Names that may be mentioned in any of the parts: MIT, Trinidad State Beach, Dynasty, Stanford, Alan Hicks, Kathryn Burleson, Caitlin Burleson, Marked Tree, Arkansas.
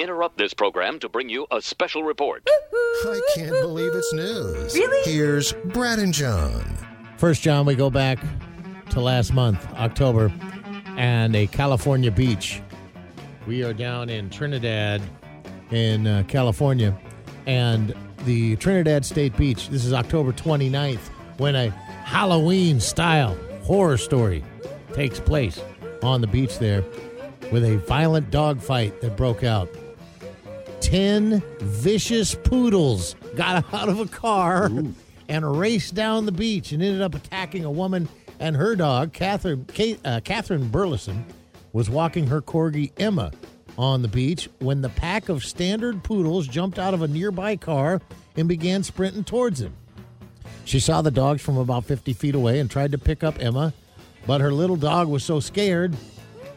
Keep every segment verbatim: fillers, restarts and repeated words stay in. interrupt this program to bring you a special report. I can't believe it's news. Really? Here's Brad and John. First, John, we go back to last month, October, and a California beach. We are down in Trinidad in uh, California, and the Trinidad State Beach, this is October twenty-ninth, when a Halloween-style horror story takes place on the beach there with a violent dogfight that broke out. Ten vicious poodles got out of a car Ooh. and raced down the beach and ended up attacking a woman and her dog. Kathryn, Kate, uh, Kathryn Burleson was walking her corgi Emma on the beach when the pack of standard poodles jumped out of a nearby car and began sprinting towards him. She saw the dogs from about fifty feet away and tried to pick up Emma, but her little dog was so scared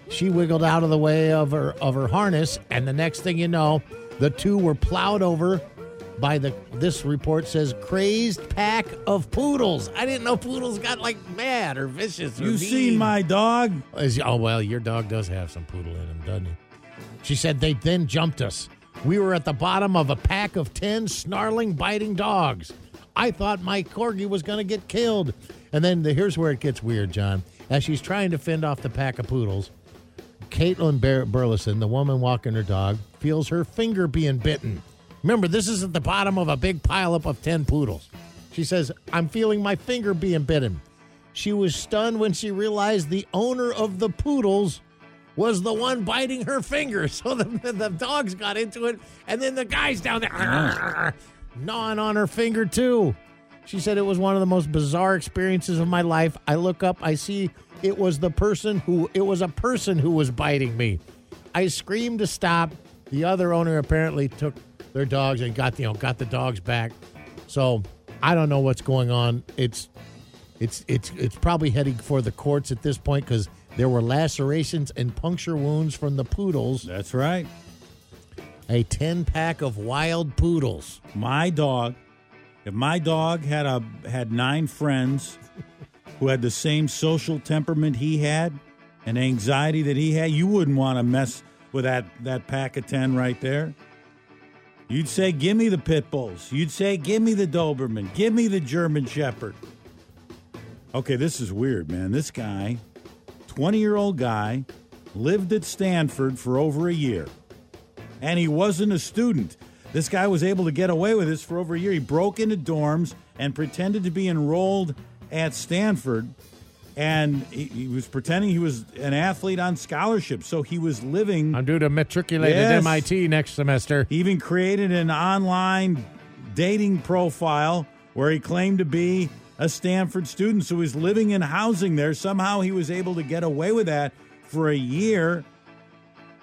she wiggled out of the way of her of her harness, and the next thing you know, the two were plowed over by the, this report says, crazed pack of poodles. I didn't know poodles got, like, mad or vicious or mean. You've seen my dog? Oh, well, your dog does have some poodle in him, doesn't he? She said, they then jumped us. We were at the bottom of a pack of ten snarling, biting dogs. I thought my corgi was going to get killed. And then the, here's where it gets weird, John. As she's trying to fend off the pack of poodles, Caitlin Bur- Burleson, the woman walking her dog, feels her finger being bitten. Remember, this is at the bottom of a big pileup of ten poodles. She says, I'm feeling my finger being bitten. She was stunned when she realized the owner of the poodles was the one biting her finger. So the, the dogs got into it, and then the guys down there argh, gnawing on her finger, too. She said, it was one of the most bizarre experiences of my life. I look up, I see it was the person who, it was a person who was biting me. I screamed to stop. The other owner apparently took their dogs and got, you know, got the dogs back. So I don't know what's going on. It's it's it's it's probably heading for the courts at this point because there were lacerations and puncture wounds from the poodles. That's right. A ten pack of wild poodles. My dog, if my dog had a had nine friends who had the same social temperament he had and anxiety that he had, you wouldn't want to mess with that, that pack of ten right there. You'd say, give me the pit bulls. You'd say, give me the Doberman. Give me the German Shepherd. Okay, this is weird, man. This guy, twenty-year-old guy, lived at Stanford for over a year, and he wasn't a student. This guy was able to get away with this for over a year. He broke into dorms and pretended to be enrolled at Stanford, and he, he was pretending he was an athlete on scholarship, so he was living... I'm due to matriculate yes. at M I T next semester. He even created an online dating profile where he claimed to be a Stanford student, so he was living in housing there. Somehow he was able to get away with that for a year.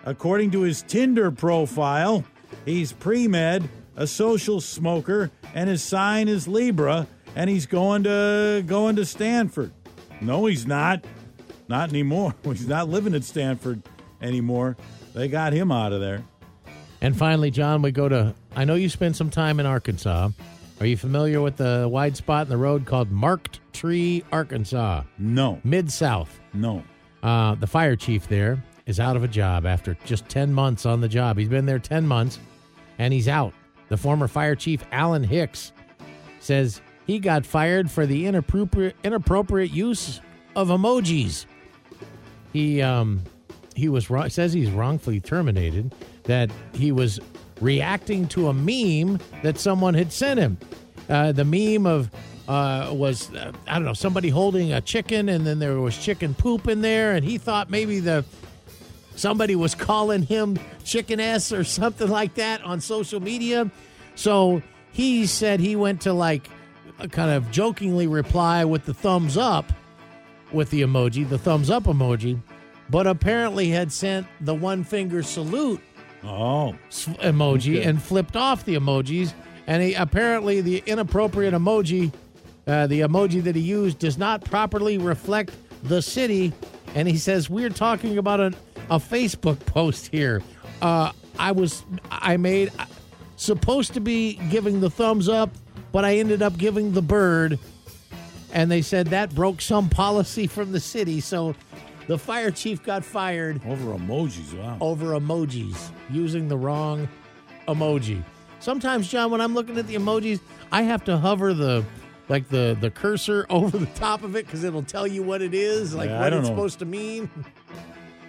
According to his Tinder profile, he's pre-med, a social smoker, and his sign is Libra, and he's going to going to Stanford. No, he's not. Not anymore. He's not living at Stanford anymore. They got him out of there. And finally, John, we go to, I know you spent some time in Arkansas. Are you familiar with the wide spot in the road called Marked Tree, Arkansas? No. Mid-South. No. Uh, the fire chief there is out of a job after just ten months on the job. He's been there ten months, and he's out. The former fire chief, Alan Hicks, says he got fired for the inappropriate inappropriate use of emojis. He um he was wrong, says he's wrongfully terminated, that he was reacting to a meme that someone had sent him. Uh, the meme of uh, was uh, I don't know, somebody holding a chicken, and then there was chicken poop in there, and he thought maybe the somebody was calling him chicken-ass or something like that on social media. So he said he went to like. kind of jokingly reply with the thumbs up with the emoji, the thumbs up emoji, but apparently had sent the one finger salute oh, emoji okay. and flipped off the emojis. And he, apparently the inappropriate emoji, uh, the emoji that he used does not properly reflect the city. And he says, we're talking about an, a Facebook post here. Uh, I was, I made, supposed to be giving the thumbs up, but I ended up giving the bird, and they said that broke some policy from the city. So The fire chief got fired. Over emojis, wow. Over emojis, using the wrong emoji. Sometimes, John, when I'm looking at the emojis, I have to hover the like the, the cursor over the top of it because it'll tell you what it is, like yeah, what it's know. supposed to mean.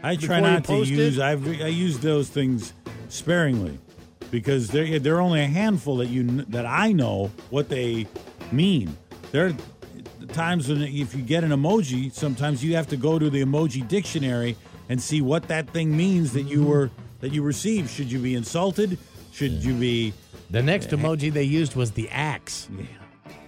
I try not to use, I've, I use those things sparingly because there there are only a handful that you that I know what they mean. There are times when if you get an emoji, sometimes you have to go to the emoji dictionary and see what that thing means that you were that you received. Should you be insulted? Should yeah. you be... The next emoji they used was the axe. Yeah.